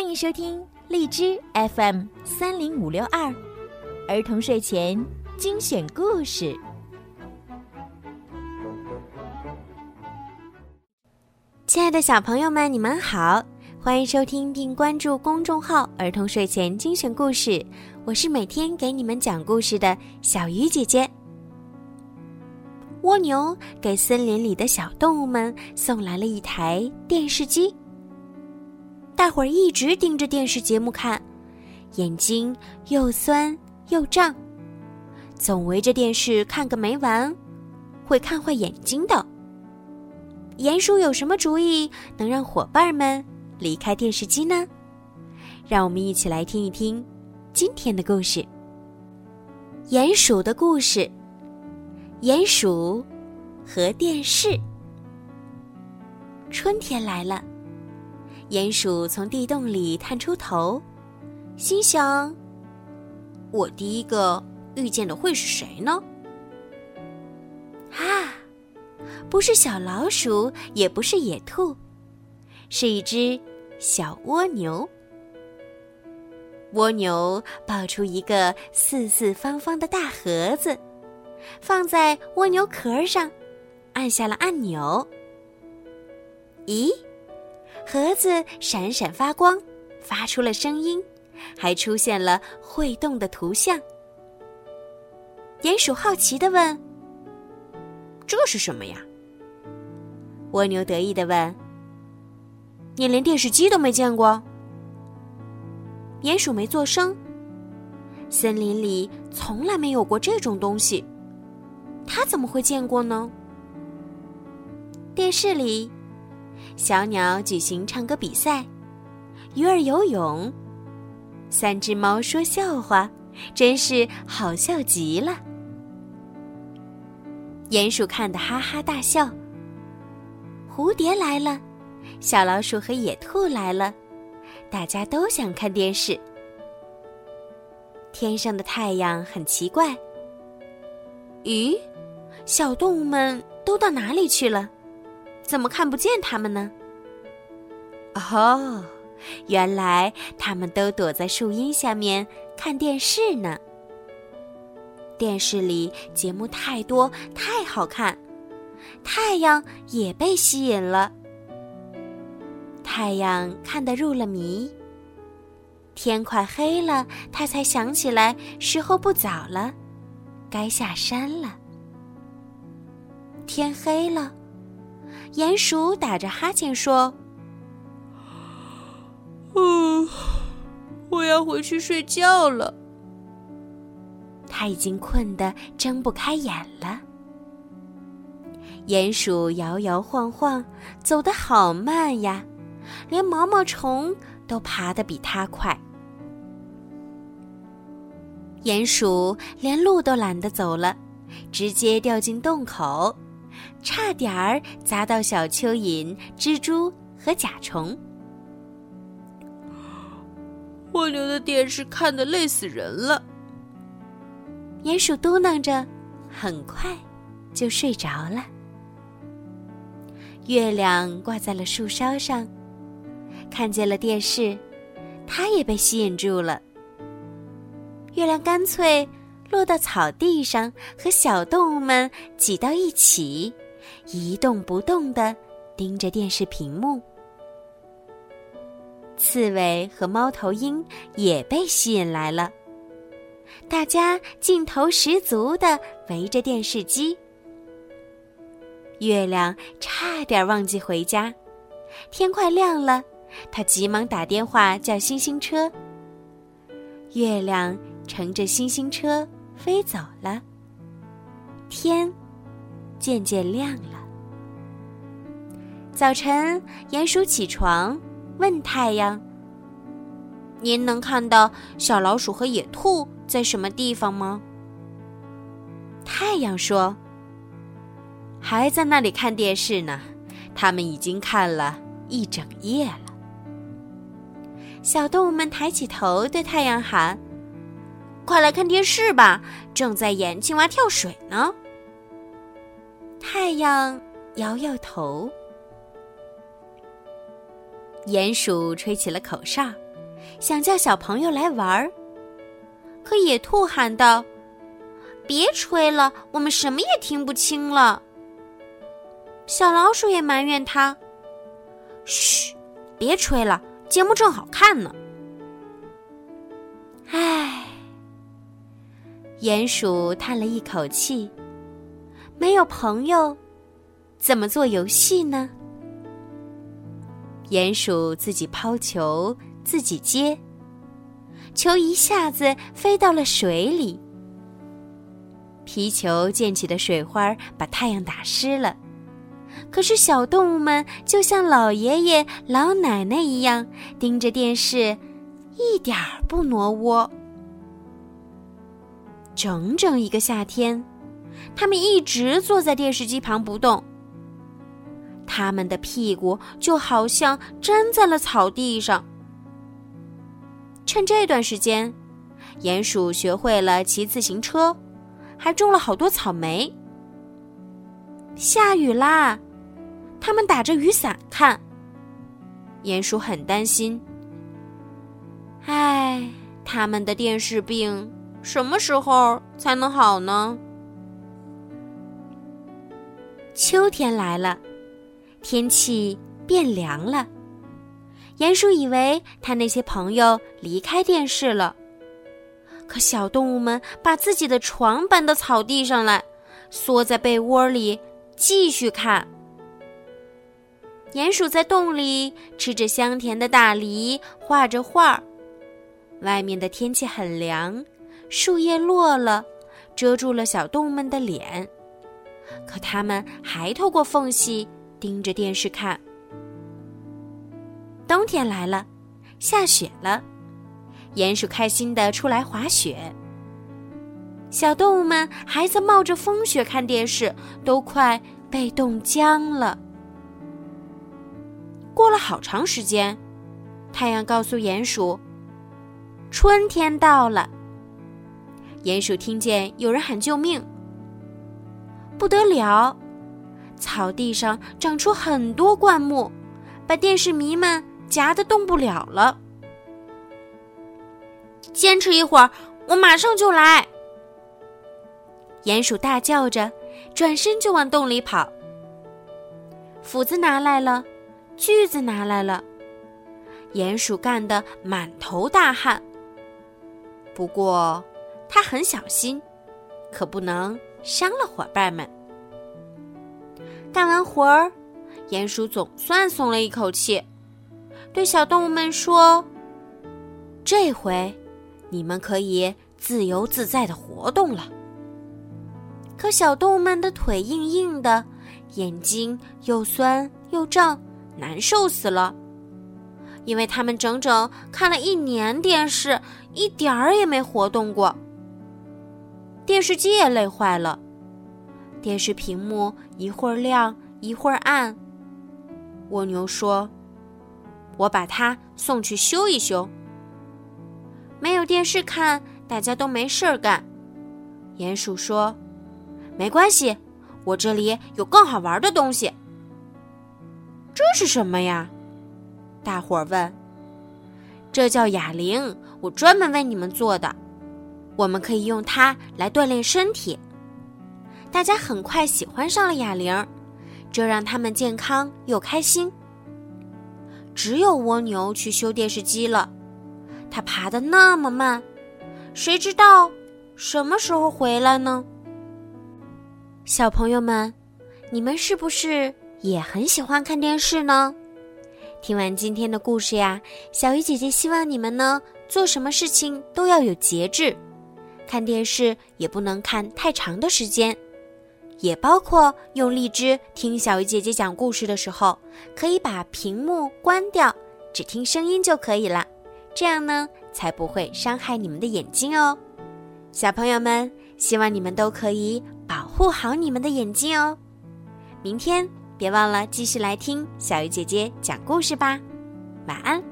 欢迎收听荔枝 FM30562儿童睡前精选故事。亲爱的小朋友们，你们好，欢迎收听并关注公众号儿童睡前精选故事，我是每天给你们讲故事的小鱼姐姐。蜗牛给森林里的小动物们送来了一台电视机，大伙儿一直盯着电视节目看，眼睛又酸又胀，总围着电视看个没完，会看坏眼睛的。鼹鼠有什么主意能让伙伴们离开电视机呢？让我们一起来听一听今天的故事，鼹鼠的故事。鼹鼠和电视。春天来了，鼹鼠从地洞里探出头，心想，我第一个遇见的会是谁呢？啊，不是小老鼠，也不是野兔，是一只小蜗牛。蜗牛抱出一个四四方方的大盒子，放在蜗牛壳上，按下了按钮。咦，盒子闪闪发光，发出了声音，还出现了会动的图像。鼹鼠好奇地问，这是什么呀？蜗牛得意地问，你连电视机都没见过？鼹鼠没作声，森林里从来没有过这种东西，它怎么会见过呢？电视里，小鸟举行唱歌比赛，鱼儿游泳，三只猫说笑话，真是好笑极了。鼹鼠看得哈哈大笑。蝴蝶来了，小老鼠和野兔来了，大家都想看电视。天上的太阳很奇怪，咦，小动物们都到哪里去了？怎么看不见它们呢？哦，原来它们都躲在树荫下面看电视呢。电视里节目太多，太好看，太阳也被吸引了。太阳看得入了迷，天快黑了，他才想起来时候不早了，该下山了。天黑了，鼹鼠打着哈欠说，我要回去睡觉了。他已经困得睁不开眼了。鼹鼠摇摇晃晃，走得好慢呀，连毛毛虫都爬得比它快。鼹鼠连路都懒得走了，直接掉进洞口，差点儿砸到小蚯蚓、蜘蛛和甲虫。蜗牛的电视看得累死人了，鼹鼠嘟囔着，很快就睡着了。月亮挂在了树梢上，看见了电视，它也被吸引住了。月亮干脆落到草地上，和小动物们挤到一起，一动不动地盯着电视屏幕。刺猬和猫头鹰也被吸引来了，大家劲头十足地围着电视机。月亮差点忘记回家，天快亮了，他急忙打电话叫星星车。月亮乘着星星车飞走了，天渐渐亮了。早晨，鼹鼠起床问太阳，您能看到小老鼠和野兔在什么地方吗？太阳说，还在那里看电视呢，他们已经看了一整夜了。小动物们抬起头对太阳喊，快来看电视吧，正在演青蛙跳水呢。太阳摇摇头。鼹鼠吹起了口哨，想叫小朋友来玩。可野兔喊道：“别吹了，我们什么也听不清了。”小老鼠也埋怨他：“嘘，别吹了，节目正好看呢。”唉，鼹鼠叹了一口气，没有朋友，怎么做游戏呢？鼹鼠自己抛球，自己接，球一下子飞到了水里。皮球溅起的水花把太阳打湿了，可是小动物们就像老爷爷老奶奶一样盯着电视，一点儿不挪窝。整整一个夏天，他们一直坐在电视机旁不动，他们的屁股就好像粘在了草地上。趁这段时间，鼹鼠学会了骑自行车，还种了好多草莓。下雨啦，他们打着雨伞看。鼹鼠很担心，唉，他们的电视病什么时候才能好呢？秋天来了，天气变凉了。鼹鼠以为他那些朋友离开电视了，可小动物们把自己的床搬到草地上来，缩在被窝里继续看。鼹鼠在洞里吃着香甜的大梨，画着画。外面的天气很凉，树叶落了，遮住了小动物们的脸，可他们还透过缝隙盯着电视看。冬天来了，下雪了，鼹鼠开心地出来滑雪。小动物们还在冒着风雪看电视，都快被冻僵了。过了好长时间，太阳告诉鼹鼠，春天到了。鼹鼠听见有人喊救命，不得了，草地上长出很多灌木，把电视迷们夹得动不了了。坚持一会儿，我马上就来。鼹鼠大叫着，转身就往洞里跑。斧子拿来了，锯子拿来了，鼹鼠干得满头大汗。不过他很小心，可不能伤了伙伴们。干完活儿，鼹鼠总算松了一口气，对小动物们说：“这回你们可以自由自在的活动了。”可小动物们的腿硬硬的，眼睛又酸又胀，难受死了，因为他们整整看了1年电视，一点儿也没活动过。电视机也累坏了，电视屏幕一会儿亮一会儿暗。蜗牛说：“我把它送去修一修。”没有电视看，大家都没事儿干。鼹鼠说：“没关系，我这里有更好玩的东西。”“这是什么呀？”大伙儿问。“这叫哑铃，我专门为你们做的。我们可以用它来锻炼身体。”大家很快喜欢上了哑铃，这让他们健康又开心。只有蜗牛去修电视机了，它爬得那么慢，谁知道什么时候回来呢？小朋友们，你们是不是也很喜欢看电视呢？听完今天的故事呀，小鱼姐姐希望你们呢，做什么事情都要有节制，看电视也不能看太长的时间，也包括用荔枝听小鱼姐姐讲故事的时候，可以把屏幕关掉，只听声音就可以了，这样呢，才不会伤害你们的眼睛哦。小朋友们，希望你们都可以保护好你们的眼睛哦。明天别忘了继续来听小鱼姐姐讲故事吧。晚安。